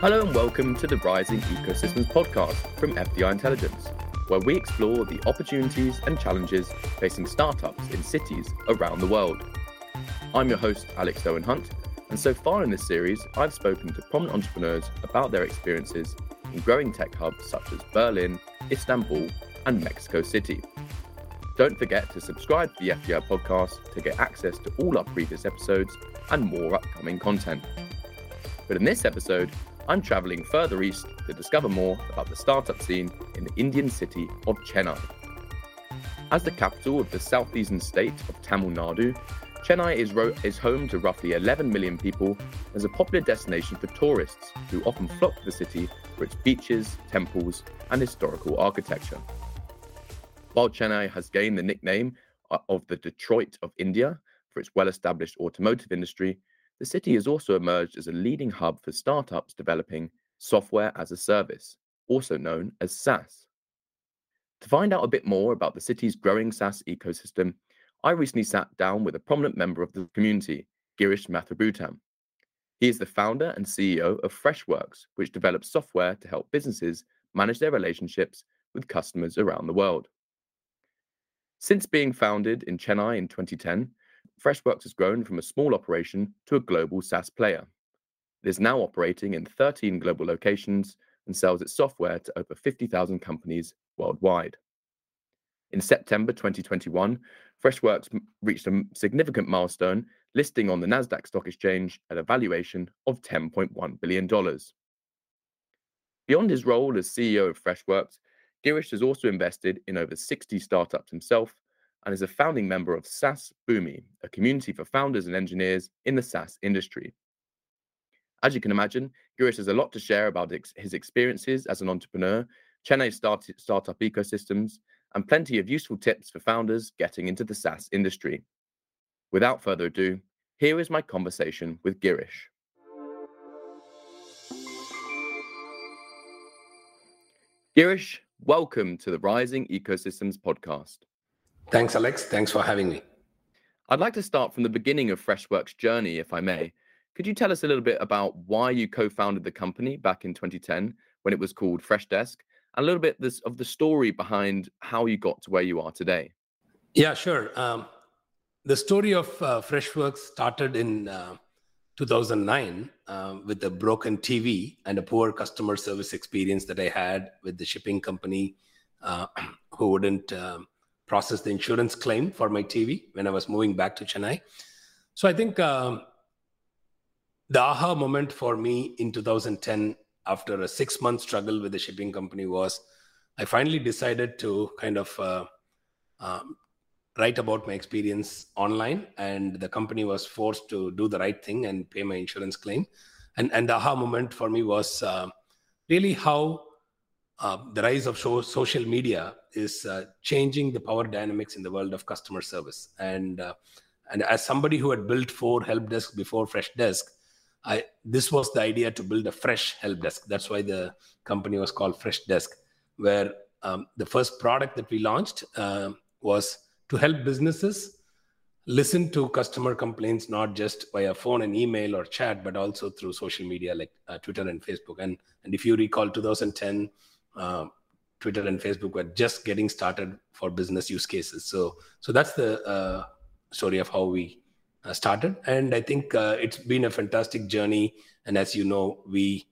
Hello and welcome to the Rising Ecosystems podcast from FDI Intelligence, where we explore the opportunities and challenges facing startups in cities around the world. I'm your host, Alex Owen-Hunt, and so far in this series, I've spoken to prominent entrepreneurs about their experiences in growing tech hubs such as Berlin, Istanbul, and Mexico City. Don't forget to subscribe to the FDI podcast to get access to all our previous episodes and more upcoming content. But in this episode, I'm traveling further east to discover more about the startup scene in the Indian city of Chennai. As the capital of the southeastern state of Tamil Nadu, Chennai is home to roughly 11 million people and is a popular destination for tourists who often flock to the city for its beaches, temples, and historical architecture. While Chennai has gained the nickname of the Detroit of India for its well-established automotive industry, the city has also emerged as a leading hub for startups developing software as a service, also known as SaaS. To find out a bit more about the city's growing SaaS ecosystem, I recently sat down with a prominent member of the community, Girish Mathrubootham. He is the founder and CEO of Freshworks, which develops software to help businesses manage their relationships with customers around the world. Since being founded in Chennai in 2010, Freshworks has grown from a small operation to a global SaaS player. It is now operating in 13 global locations and sells its software to over 50,000 companies worldwide. In September 2021, Freshworks reached a significant milestone, listing on the Nasdaq stock exchange at a valuation of $10.1 billion. Beyond his role as CEO of Freshworks, Girish has also invested in over 60 startups himself, and is a founding member of SaaSBOOMi, a community for founders and engineers in the SaaS industry. As you can imagine, Girish has a lot to share about his experiences as an entrepreneur, Chennai's startup ecosystems, and plenty of useful tips for founders getting into the SaaS industry. Without further ado, here is my conversation with Girish. Girish, welcome to the Rising Ecosystems podcast. Thanks, Alex. Thanks for having me. I'd like to start from the beginning of Freshworks' journey, if I may. Could you tell us a little bit about why you co-founded the company back in 2010 when it was called Freshdesk, and a little bit of the story behind how you got to where you are today? Yeah, sure. The story of Freshworks started in 2009 with a broken TV and a poor customer service experience that I had with the shipping company who wouldn't process the insurance claim for my TV when I was moving back to Chennai. So I think the aha moment for me in 2010, after a 6-month struggle with the shipping company, was I finally decided to kind of write about my experience online, and the company was forced to do the right thing and pay my insurance claim. And the aha moment for me was really how the rise of social media is changing the power dynamics in the world of customer service. And as somebody who had built 4 help desks before Freshdesk, this was the idea to build a fresh help desk. That's why the company was called Freshdesk, where the first product that we launched was to help businesses listen to customer complaints, not just via phone and email or chat, but also through social media like Twitter and Facebook. And if you recall, 2010, Twitter and Facebook were just getting started for business use cases. So that's the story of how we started. And I think it's been a fantastic journey. And as you know, we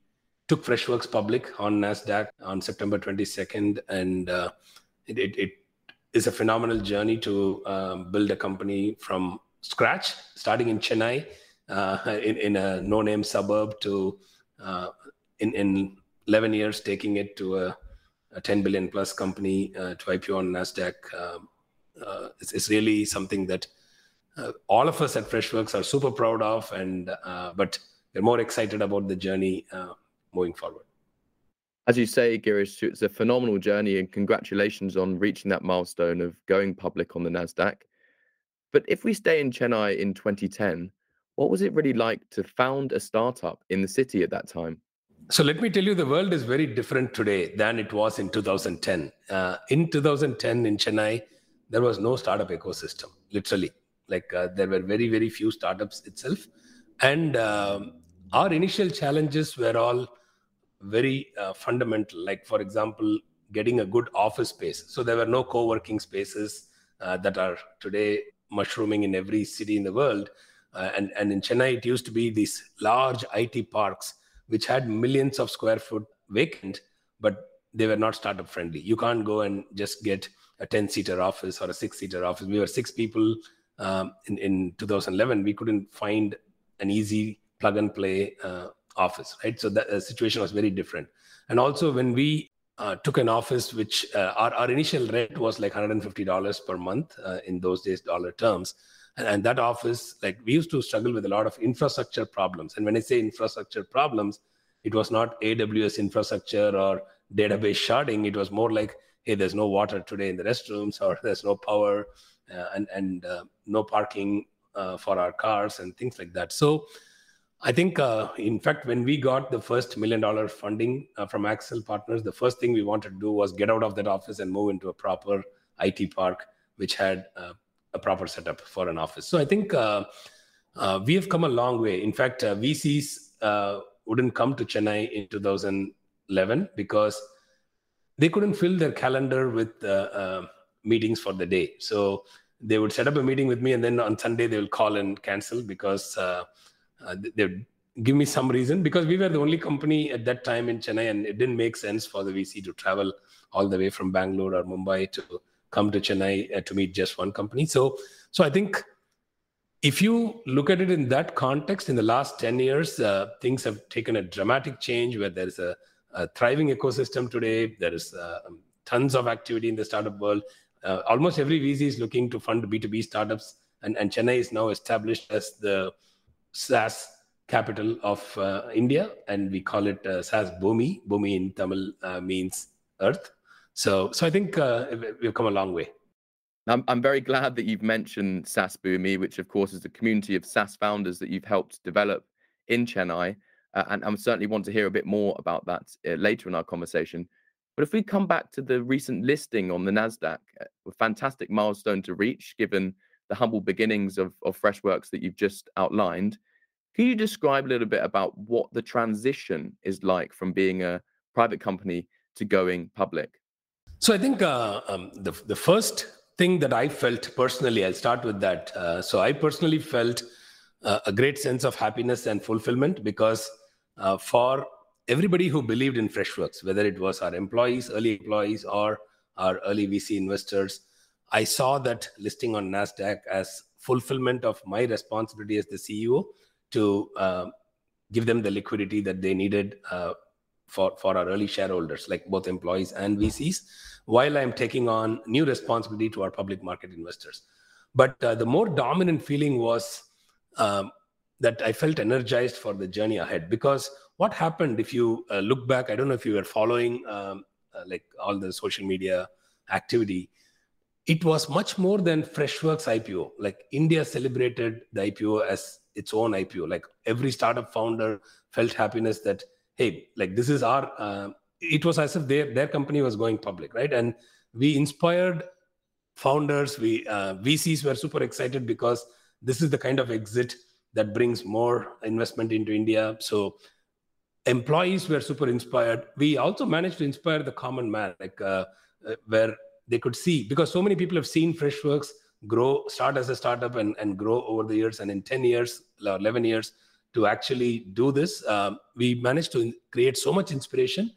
took Freshworks public on Nasdaq on September 22nd. And it is a phenomenal journey to build a company from scratch, starting in Chennai, in a no-name suburb, to in 11 years, taking it to a 10 billion plus company to IPO on Nasdaq. It's really something that all of us at Freshworks are super proud of, and but we're more excited about the journey moving forward. As you say, Girish, it's a phenomenal journey, and congratulations on reaching that milestone of going public on the Nasdaq. But if we stay in Chennai in 2010, what was it really like to found a startup in the city at that time? So let me tell you, the world is very different today than it was in 2010. In 2010 in Chennai, there was no startup ecosystem, literally. Like there were very, very few startups itself. And our initial challenges were all very fundamental, like for example, getting a good office space. So there were no co-working spaces that are today mushrooming in every city in the world. And in Chennai, it used to be these large IT parks, which had millions of square foot vacant, but they were not startup friendly. You can't go and just get a 10-seater office or a 6-seater office. We were 6 people in 2011. We couldn't find an easy plug and play office, right? So the situation was very different. And also when we took an office, which our initial rent was like $150 per month in those days, dollar terms. And that office, like we used to struggle with a lot of infrastructure problems. And when I say infrastructure problems, it was not AWS infrastructure or database sharding. It was more like, hey, there's no water today in the restrooms, or there's no power and no parking for our cars and things like that. So I think, in fact, when we got the first $1 million funding from Accel Partners, the first thing we wanted to do was get out of that office and move into a proper IT park, which had a proper setup for an office. So I think we have come a long way. In fact, VCs wouldn't come to Chennai in 2011 because they couldn't fill their calendar with meetings for the day. So they would set up a meeting with me, and then on Sunday they will call and cancel because they would give me some reason, because we were the only company at that time in Chennai, and it didn't make sense for the VC to travel all the way from Bangalore or Mumbai to come to Chennai to meet just one company. So I think if you look at it in that context, in the last 10 years, things have taken a dramatic change where there is a thriving ecosystem today. There is tons of activity in the startup world. Almost every VC is looking to fund B2B startups, and Chennai is now established as the SaaS capital of India, and we call it SaaSBOOMi. Boomi in Tamil means earth. So I think we've come a long way. I'm very glad that you've mentioned SaaSBOOMi, which of course is the community of SaaS founders that you've helped develop in Chennai. And I certainly want to hear a bit more about that later in our conversation. But if we come back to the recent listing on the Nasdaq, a fantastic milestone to reach given the humble beginnings of Freshworks that you've just outlined, can you describe a little bit about what the transition is like from being a private company to going public? So I think the first thing that I felt personally, I'll start with that. So I personally felt a great sense of happiness and fulfillment, because for everybody who believed in Freshworks, whether it was our employees, early employees, or our early VC investors, I saw that listing on NASDAQ as fulfillment of my responsibility as the CEO to give them the liquidity that they needed for our early shareholders, like both employees and VCs, while I'm taking on new responsibility to our public market investors. But the more dominant feeling was that I felt energized for the journey ahead, because what happened, if you look back, I don't know if you were following like all the social media activity, it was much more than Freshworks IPO. Like India celebrated the IPO as its own IPO. Like every startup founder felt happiness that, hey, like this is our, it was as if their company was going public, right? And we inspired founders, VCs were super excited because this is the kind of exit that brings more investment into India. So employees were super inspired. We also managed to inspire the common man, like where they could see, because so many people have seen Freshworks grow, start as a startup and grow over the years. And in 10 years or 11 years, to actually do this, we managed to create so much inspiration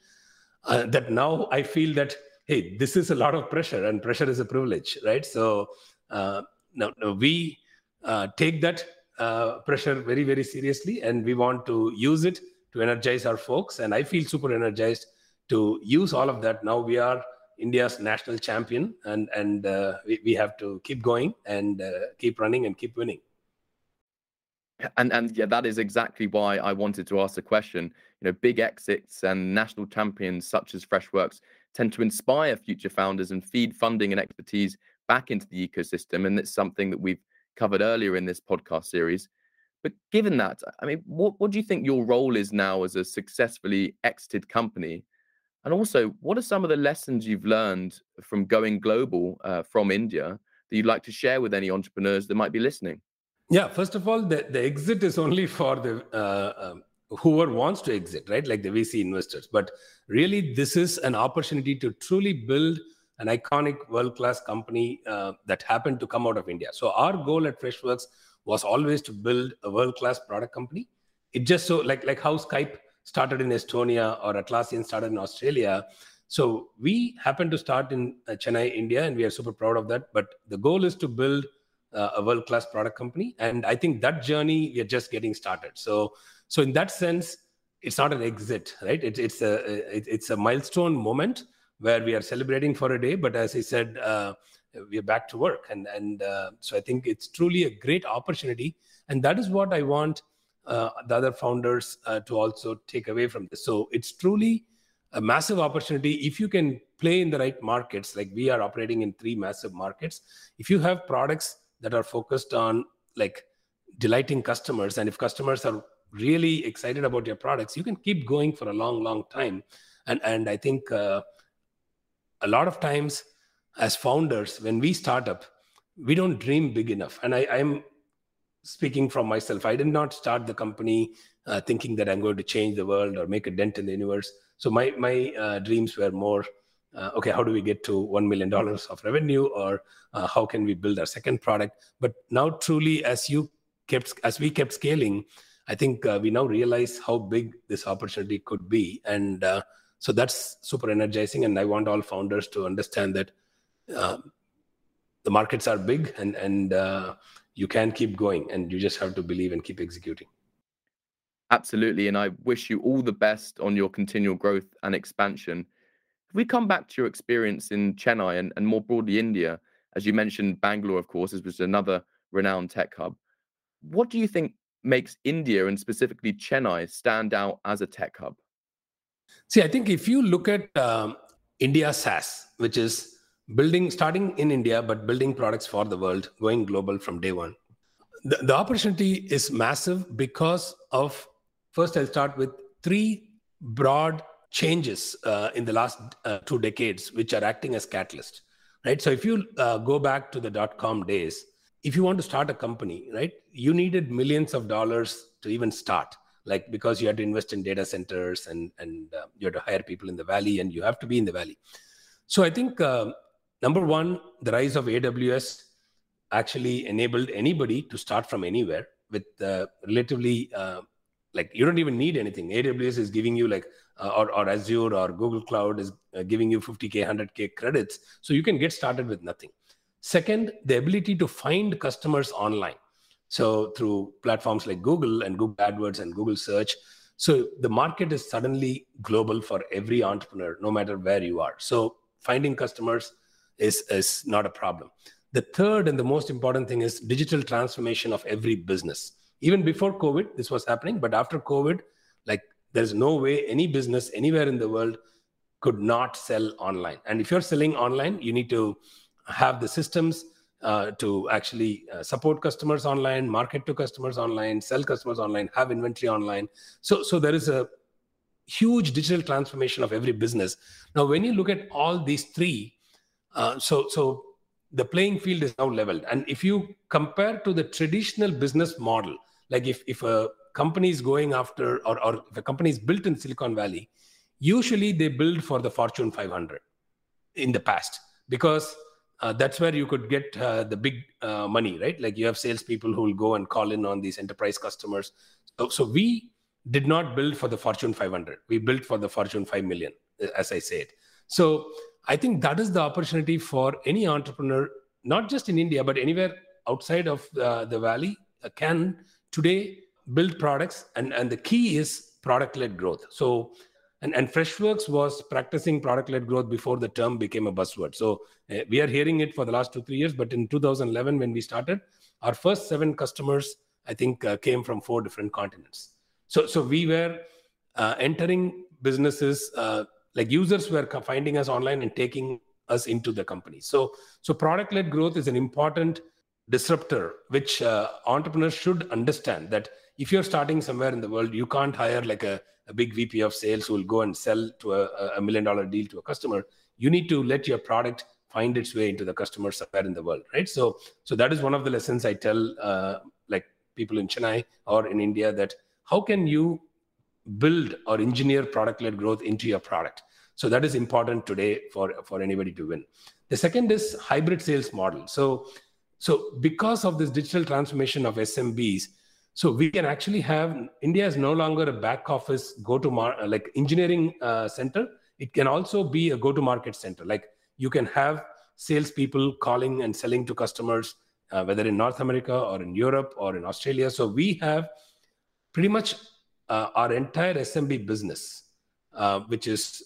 that now I feel that, hey, this is a lot of pressure, and pressure is a privilege, right? So now we take that pressure very, very seriously, and we want to use it to energize our folks. And I feel super energized to use all of that. Now we are India's national champion, and we have to keep going and keep running and keep winning. And yeah, that is exactly why I wanted to ask the question. You know, big exits and national champions such as Freshworks tend to inspire future founders and feed funding and expertise back into the ecosystem. And it's something that we've covered earlier in this podcast series. But given that, I mean, what do you think your role is now as a successfully exited company? And also, what are some of the lessons you've learned from going global from India that you'd like to share with any entrepreneurs that might be listening? Yeah, first of all, the exit is only for the whoever wants to exit, right? Like the VC investors. But really, this is an opportunity to truly build an iconic world-class company that happened to come out of India. So our goal at Freshworks was always to build a world-class product company. It just so like how Skype started in Estonia or Atlassian started in Australia. So we happened to start in Chennai, India, and we are super proud of that. But the goal is to build a world-class product company. And I think that journey, we are just getting started. So in that sense, it's not an exit, right? It's a milestone moment where we are celebrating for a day. But as I said, we are back to work. And so I think it's truly a great opportunity. And that is what I want the other founders to also take away from this. So it's truly a massive opportunity if you can play in the right markets. Like we are operating in 3 massive markets. If you have products that are focused on like delighting customers, and if customers are really excited about your products, you can keep going for a long, long time. And I think a lot of times as founders, when we start up, we don't dream big enough. And I'm speaking from myself. I did not start the company thinking that I'm going to change the world or make a dent in the universe. So my dreams were more, okay, how do we get to $1 million of revenue, or how can we build our second product? But now truly, as we kept scaling, I think we now realize how big this opportunity could be. And so that's super energizing. And I want all founders to understand that the markets are big, and you can keep going, and you just have to believe and keep executing. Absolutely. And I wish you all the best on your continual growth and expansion. If we come back to your experience in Chennai and more broadly India, as you mentioned, Bangalore, of course, was another renowned tech hub. What do you think makes India and specifically Chennai stand out as a tech hub? See, I think if you look at India SaaS, which is starting in India, but building products for the world, going global from day one, the opportunity is massive because of, first, I'll start with 3 broad changes in the last 2 decades, which are acting as catalyst, right? So if you go back to the dot-com days, if you want to start a company, right, you needed millions of dollars to even start, like because you had to invest in data centers and you had to hire people in the valley, and you have to be in the valley. So I think, number one, the rise of AWS actually enabled anybody to start from anywhere with relatively... like you don't even need anything. AWS is giving you like, or Azure or Google Cloud is giving you 50K, 100K credits. So you can get started with nothing. Second, the ability to find customers online. So through platforms like Google and Google AdWords and Google Search. So the market is suddenly global for every entrepreneur, no matter where you are. So finding customers is not a problem. The third and the most important thing is digital transformation of every business. Even before COVID, this was happening. But after COVID, like there's no way any business anywhere in the world could not sell online. And if you're selling online, you need to have the systems to actually support customers online, market to customers online, sell customers online, have inventory online. So there is a huge digital transformation of every business. Now, when you look at all these 3, so the playing field is now leveled. And if you compare to the traditional business model, like if a company is going after, or if a company is built in Silicon Valley, usually they build for the Fortune 500 in the past, because that's where you could get the big money, right? Like you have salespeople who will go and call in on these enterprise customers. So we did not build for the Fortune 500. We built for the Fortune 5 million, as I said. So I think that is the opportunity for any entrepreneur, not just in India, but anywhere outside of the Valley, can today build products. And the key is product-led growth. So, and Freshworks was practicing product-led growth before the term became a buzzword. So we are hearing it for the last 2-3 years. But in 2011, when we started, our first 7 customers, I think, came from 4 different continents. So we were entering businesses, like users were finding us online and taking us into the company. So product-led growth is an important disruptor, which entrepreneurs should understand, that if you're starting somewhere in the world, you can't hire like a big VP of sales who will go and sell to a $1 million deal to a customer. You need to let your product find its way into the customer somewhere in the world, right? So that is one of the lessons I tell like people in Chennai or in India, that how can you build or engineer product-led growth into your product. So that is important today for anybody to win. The second is hybrid sales model. So because of this digital transformation of SMBs, so we can actually have, India is no longer a back office go-to-market, like engineering center. It can also be a go-to-market center. Like you can have salespeople calling and selling to customers, whether in North America or in Europe or in Australia. So we have pretty much our entire SMB business, which is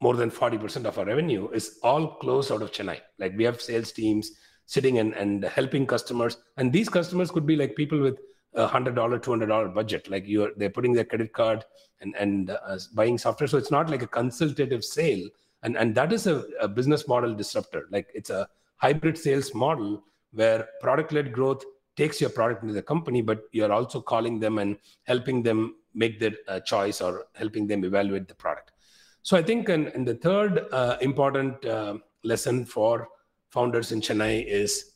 more than 40% of our revenue, is all closed out of Chennai. Like we have sales teams sitting and helping customers. And these customers could be like people with a $100, $200 budget. Like they're putting their credit card and buying software. So it's not like a consultative sale. And that is a business model disruptor. Like it's a hybrid sales model where product-led growth takes your product into the company, but you're also calling them and helping them make their choice or helping them evaluate the product. So I think, and the third important lesson for founders in Chennai is,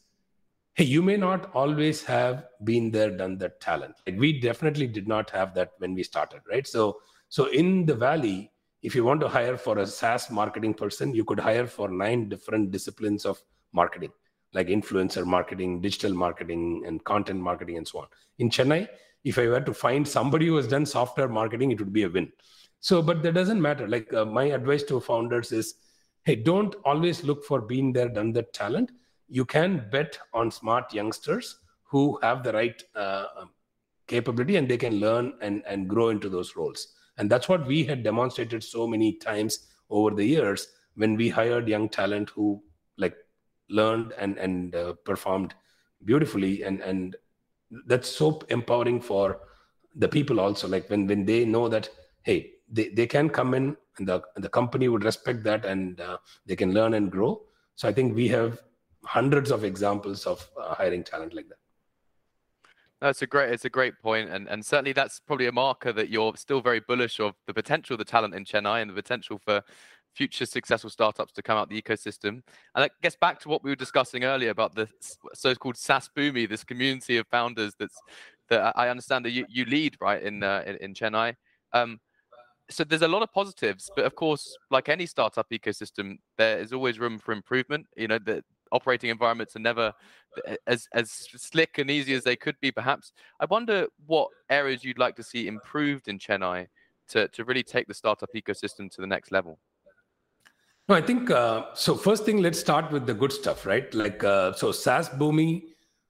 hey, you may not always have been there, done that talent. Like we definitely did not have that when we started, right? So in the Valley, if you want to hire for a SaaS marketing person, you could hire for 9 different disciplines of marketing, like influencer marketing, digital marketing, and content marketing, and so on. In Chennai, if I were to find somebody who has done software marketing, it would be a win. So, but that doesn't matter. Like my advice to founders is, hey, don't always look for being there, done that talent. You can bet on smart youngsters who have the right capability, and they can learn and grow into those roles. And that's what we had demonstrated so many times over the years when we hired young talent who like learned and performed beautifully. And that's so empowering for the people also, like when they know that, hey, they can come in and the company would respect that and they can learn and grow. So I think we have hundreds of examples of hiring talent like that. That's a great, it's a great point, and certainly that's probably a marker that you're still very bullish of the potential of the talent in Chennai and the potential for future successful startups to come out the ecosystem. And that gets back to what we were discussing earlier about the so-called SaaSBOOMi, this community of founders that I understand that you lead, right, in Chennai. So there's a lot of positives, but of course, like any startup ecosystem, there is always room for improvement. You know, the operating environments are never as slick and easy as they could be, perhaps. I wonder what areas you'd like to see improved in Chennai to really take the startup ecosystem to the next level. No, I think, so first thing, let's start with the good stuff, right? Like, so SaaSBOOMi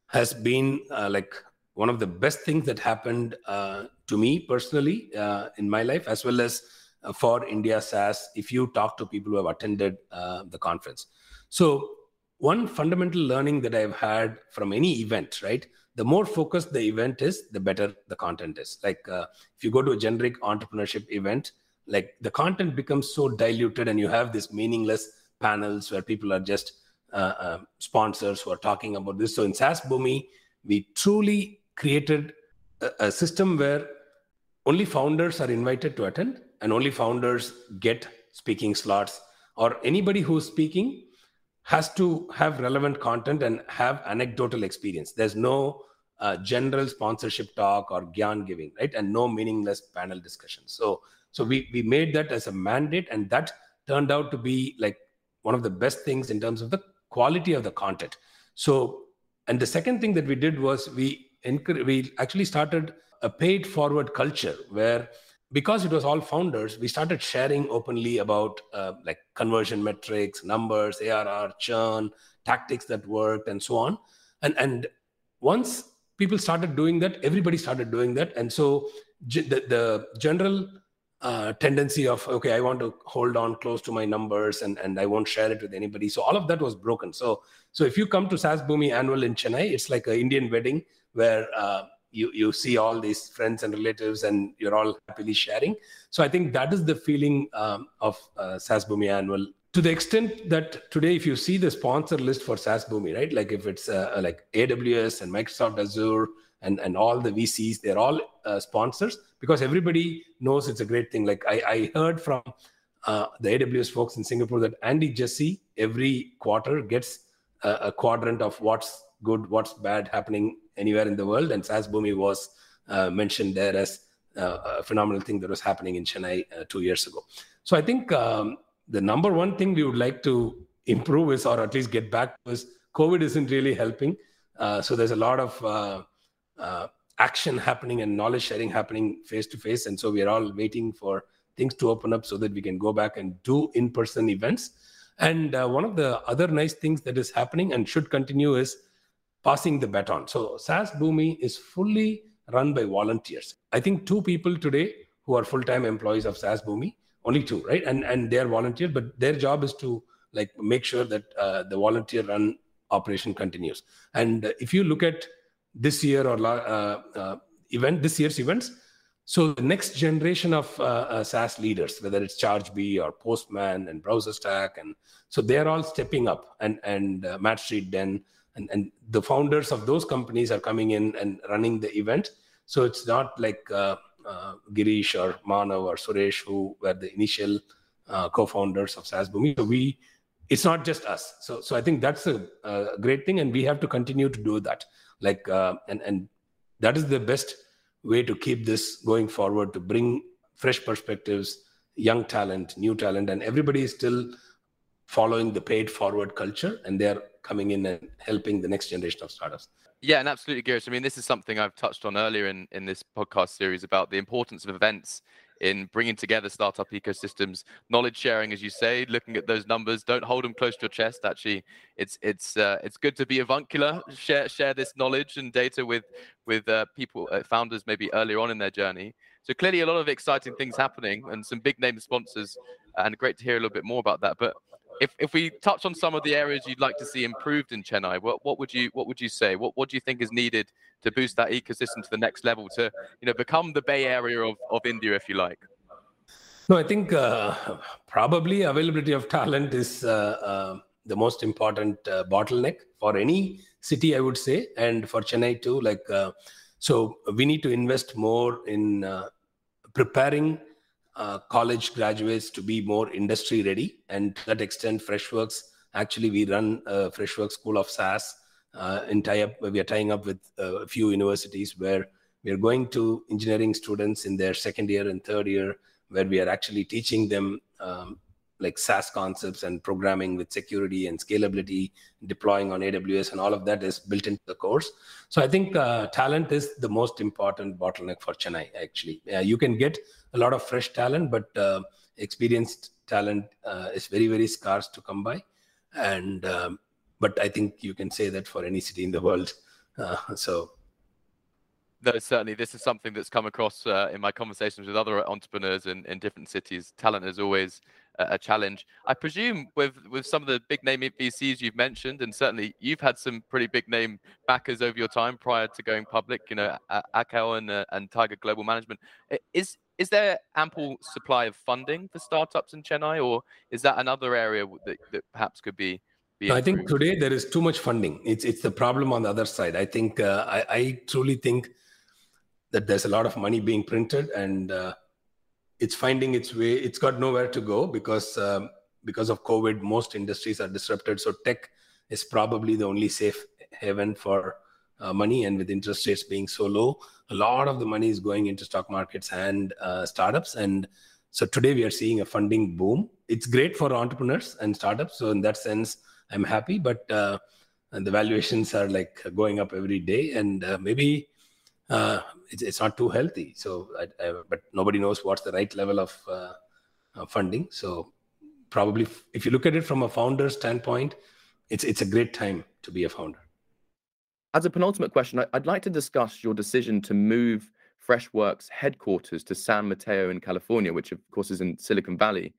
has been like one of the best things that happened to me personally in my life, as well as for India SaaS, if you talk to people who have attended the conference. So one fundamental learning that I've had from any event, right? The more focused the event is, the better the content is. Like if you go to a generic entrepreneurship event, like the content becomes so diluted and you have this meaningless panels where people are just sponsors who are talking about this. So in SaaSBOOMi, we truly created a system where only founders are invited to attend and only founders get speaking slots, or anybody who's speaking has to have relevant content and have anecdotal experience. There's no general sponsorship talk or gyan giving, right? And no meaningless panel discussion. So we made that as a mandate, and that turned out to be like one of the best things in terms of the quality of the content. So, and the second thing that we did was we actually started a paid forward culture where, because it was all founders, we started sharing openly about like conversion metrics, numbers, ARR, churn, tactics that worked, and so on. And once people started doing that, everybody started doing that. And so the general tendency of, okay, I want to hold on close to my numbers and I won't share it with anybody. So all of that was broken. So if you come to SaaSBOOMi annual in Chennai, it's like an Indian wedding where you see all these friends and relatives and you're all happily sharing. So I think that is the feeling of SaaSBOOMi annual, to the extent that today, if you see the sponsor list for SaaSBOOMi, right? Like if it's like AWS and Microsoft Azure, and all the VCs, they're all sponsors, because everybody knows it's a great thing. Like I heard from the AWS folks in Singapore that Andy Jesse every quarter gets a quadrant of what's good, what's bad happening anywhere in the world. And SaaSBOOMi was mentioned there as a phenomenal thing that was happening in Chennai 2 years ago. So I think the number one thing we would like to improve is, or at least get back, was COVID isn't really helping. So there's a lot of action happening and knowledge sharing happening face to face. And so we are all waiting for things to open up so that we can go back and do in-person events. And one of the other nice things that is happening and should continue is passing the baton. So SaaSBOOMi is fully run by volunteers. I think 2 people today who are full-time employees of SaaSBOOMi, only 2, right? And they're volunteers, but their job is to like make sure that the volunteer-run operation continues. And if you look at this year or this year's events, so the next generation of SaaS leaders, whether it's Chargebee or Postman and BrowserStack, and so they're all stepping up. And Matt Street Den and the founders of those companies are coming in and running the event. So it's not like Girish or Manav or Suresh, who were the initial co-founders of SaaSBOOMi. So it's not just us. So I think that's a great thing, and we have to continue to do that. Like and that is the best way to keep this going forward, to bring fresh perspectives, young talent, new talent, and everybody is still following the paid forward culture, and they're coming in and helping the next generation of startups. Yeah, and absolutely, Girish. I mean, this is something I've touched on earlier in this podcast series about the importance of events in bringing together startup ecosystems, knowledge sharing, as you say, looking at those numbers, don't hold them close to your chest. Actually, it's good to be avuncular, share this knowledge and data with people, founders maybe earlier on in their journey. So clearly a lot of exciting things happening and some big name sponsors, and great to hear a little bit more about that. But if we touch on some of the areas you'd like to see improved in Chennai, what would you say? What do you think is needed to boost that ecosystem to the next level, to become the Bay Area of India, if you like? No, I think probably availability of talent is the most important bottleneck for any city, I would say, and for Chennai too. Like so, we need to invest more in preparing college graduates to be more industry ready. And to that extent, Freshworks, actually we run Freshworks School of SaaS we are tying up with a few universities where we are going to engineering students in their 2nd year and 3rd year, where we are actually teaching them like SaaS concepts and programming with security and scalability, deploying on AWS, and all of that is built into the course. So I think talent is the most important bottleneck for Chennai, actually. You can get a lot of fresh talent, but experienced talent is very, very scarce to come by. And, but I think you can say that for any city in the world. No, certainly. This is something that's come across in my conversations with other entrepreneurs in different cities. Talent is always a challenge. I presume with some of the big name VCs you've mentioned, and certainly you've had some pretty big name backers over your time prior to going public, Accel and Tiger Global Management. Is there ample supply of funding for startups in Chennai, or is that another area that perhaps could be? I think today there is too much funding. It's the problem on the other side. I think I truly think that there's a lot of money being printed, and it's finding its way. It's got nowhere to go because of COVID, most industries are disrupted. So tech is probably the only safe haven for money. And with interest rates being so low, a lot of the money is going into stock markets and startups. And so today we are seeing a funding boom. It's great for entrepreneurs and startups. So in that sense, I'm happy, but and the valuations are like going up every day, and maybe it's not too healthy. So, but nobody knows what's the right level of funding. So, probably if you look at it from a founder standpoint, it's a great time to be a founder. As a penultimate question, I'd like to discuss your decision to move Freshworks headquarters to San Mateo in California, which of course is in Silicon Valley.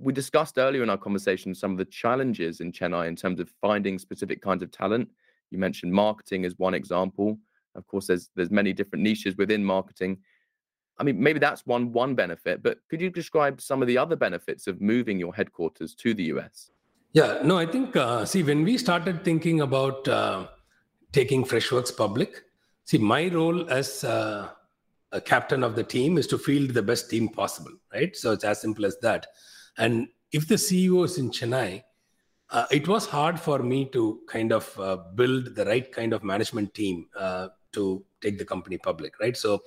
We discussed earlier in our conversation some of the challenges in Chennai in terms of finding specific kinds of talent. You mentioned marketing as one example. Of course, there's many different niches within marketing. I mean, maybe that's one benefit, but could you describe some of the other benefits of moving your headquarters to the US? Yeah, no, I think, when we started thinking about taking Freshworks public, my role as a captain of the team is to field the best team possible, right? So it's as simple as that. And if the CEO is in Chennai, it was hard for me to kind of build the right kind of management team to take the company public, right? So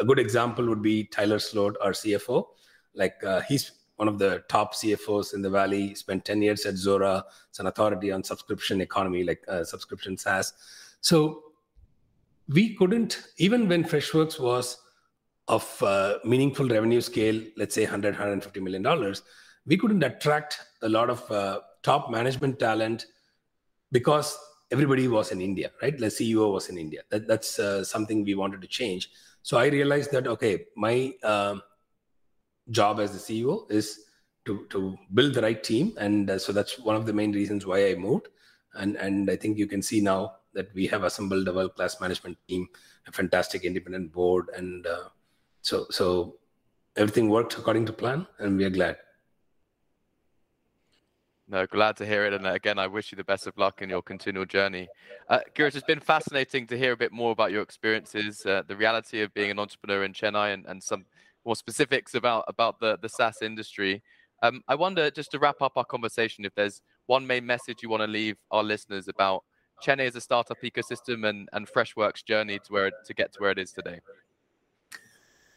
a good example would be Tyler Sloat, our CFO. Like he's one of the top CFOs in the Valley, spent 10 years at Zuora. It's an authority on subscription economy, like subscription SaaS. So we couldn't, even when Freshworks was of meaningful revenue scale, let's say $100, $150 million, we couldn't attract a lot of top management talent because everybody was in India, right? The CEO was in India. That's something we wanted to change. So I realized that, okay, my job as the CEO is to build the right team. And so that's one of the main reasons why I moved. And I think you can see now that we have assembled a world-class management team, a fantastic independent board. And so everything worked according to plan, and we are glad. No, glad to hear it. And again, I wish you the best of luck in your continual journey. Girish, it's been fascinating to hear a bit more about your experiences, the reality of being an entrepreneur in Chennai, and some more specifics about the SaaS industry. I wonder, just to wrap up our conversation, if there's one main message you want to leave our listeners about Chennai as a startup ecosystem and Freshworks' journey to get to where it is today.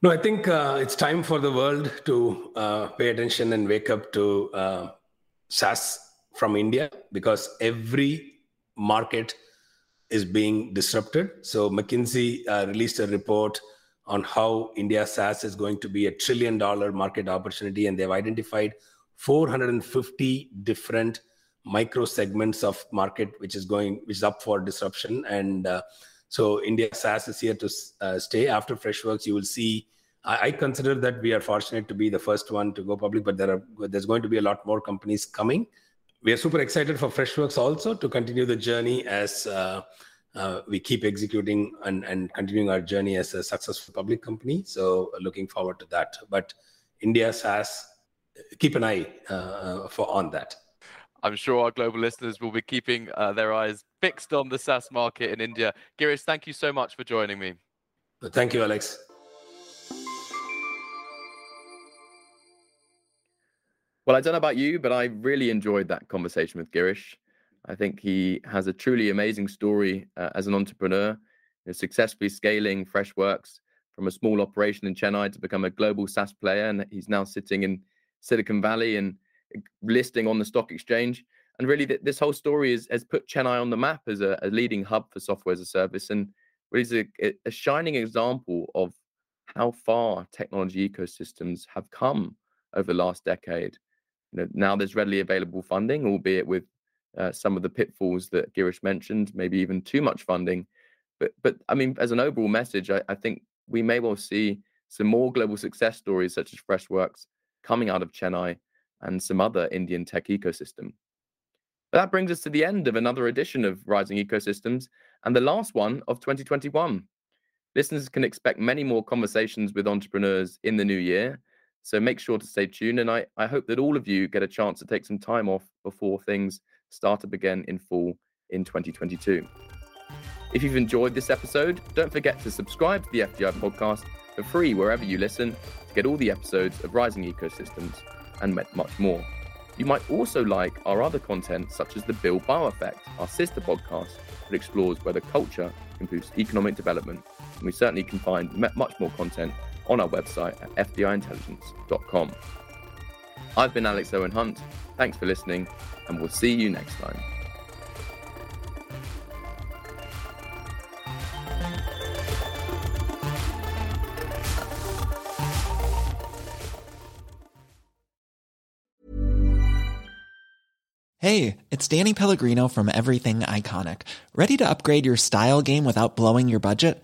No, I think it's time for the world to pay attention and wake up to SaaS from India, because every market is being disrupted. So McKinsey released a report on how India SaaS is going to be a $1 trillion market opportunity, and they've identified 450 different micro segments of market which is up for disruption. And so India SaaS is here to stay. After Freshworks, you will see, I consider that we are fortunate to be the first one to go public, but there's going to be a lot more companies coming. We are super excited for Freshworks also to continue the journey as we keep executing and continuing our journey as a successful public company. So looking forward to that. But India SaaS, keep an eye on that. I'm sure our global listeners will be keeping their eyes fixed on the SaaS market in India. Girish, thank you so much for joining me. Thank you, Alex. Well, I don't know about you, but I really enjoyed that conversation with Girish. I think he has a truly amazing story as an entrepreneur, successfully scaling Freshworks from a small operation in Chennai to become a global SaaS player. And he's now sitting in Silicon Valley and listing on the stock exchange. And really, this whole story has put Chennai on the map as a leading hub for software as a service, and really is a shining example of how far technology ecosystems have come over the last decade. Now there's readily available funding, albeit with some of the pitfalls that Girish mentioned, maybe even too much funding. But I mean, as an overall message, I think we may well see some more global success stories such as Freshworks coming out of Chennai and some other Indian tech ecosystem. But that brings us to the end of another edition of Rising Ecosystems, and the last one of 2021. Listeners can expect many more conversations with entrepreneurs in the new year, so make sure to stay tuned, and I hope that all of you get a chance to take some time off before things start up again in full in 2022. If you've enjoyed this episode, don't forget to subscribe to the FDI podcast for free wherever you listen to get all the episodes of Rising Ecosystems and much more. You might also like our other content, such as The Bill Bow Effect, our sister podcast that explores whether culture can boost economic development. And we certainly can find much more content on our website at fdiintelligence.com. I've been Alex Owen Hunt. Thanks for listening, and we'll see you next time. Hey, it's Danny Pellegrino from Everything Iconic. Ready to upgrade your style game without blowing your budget?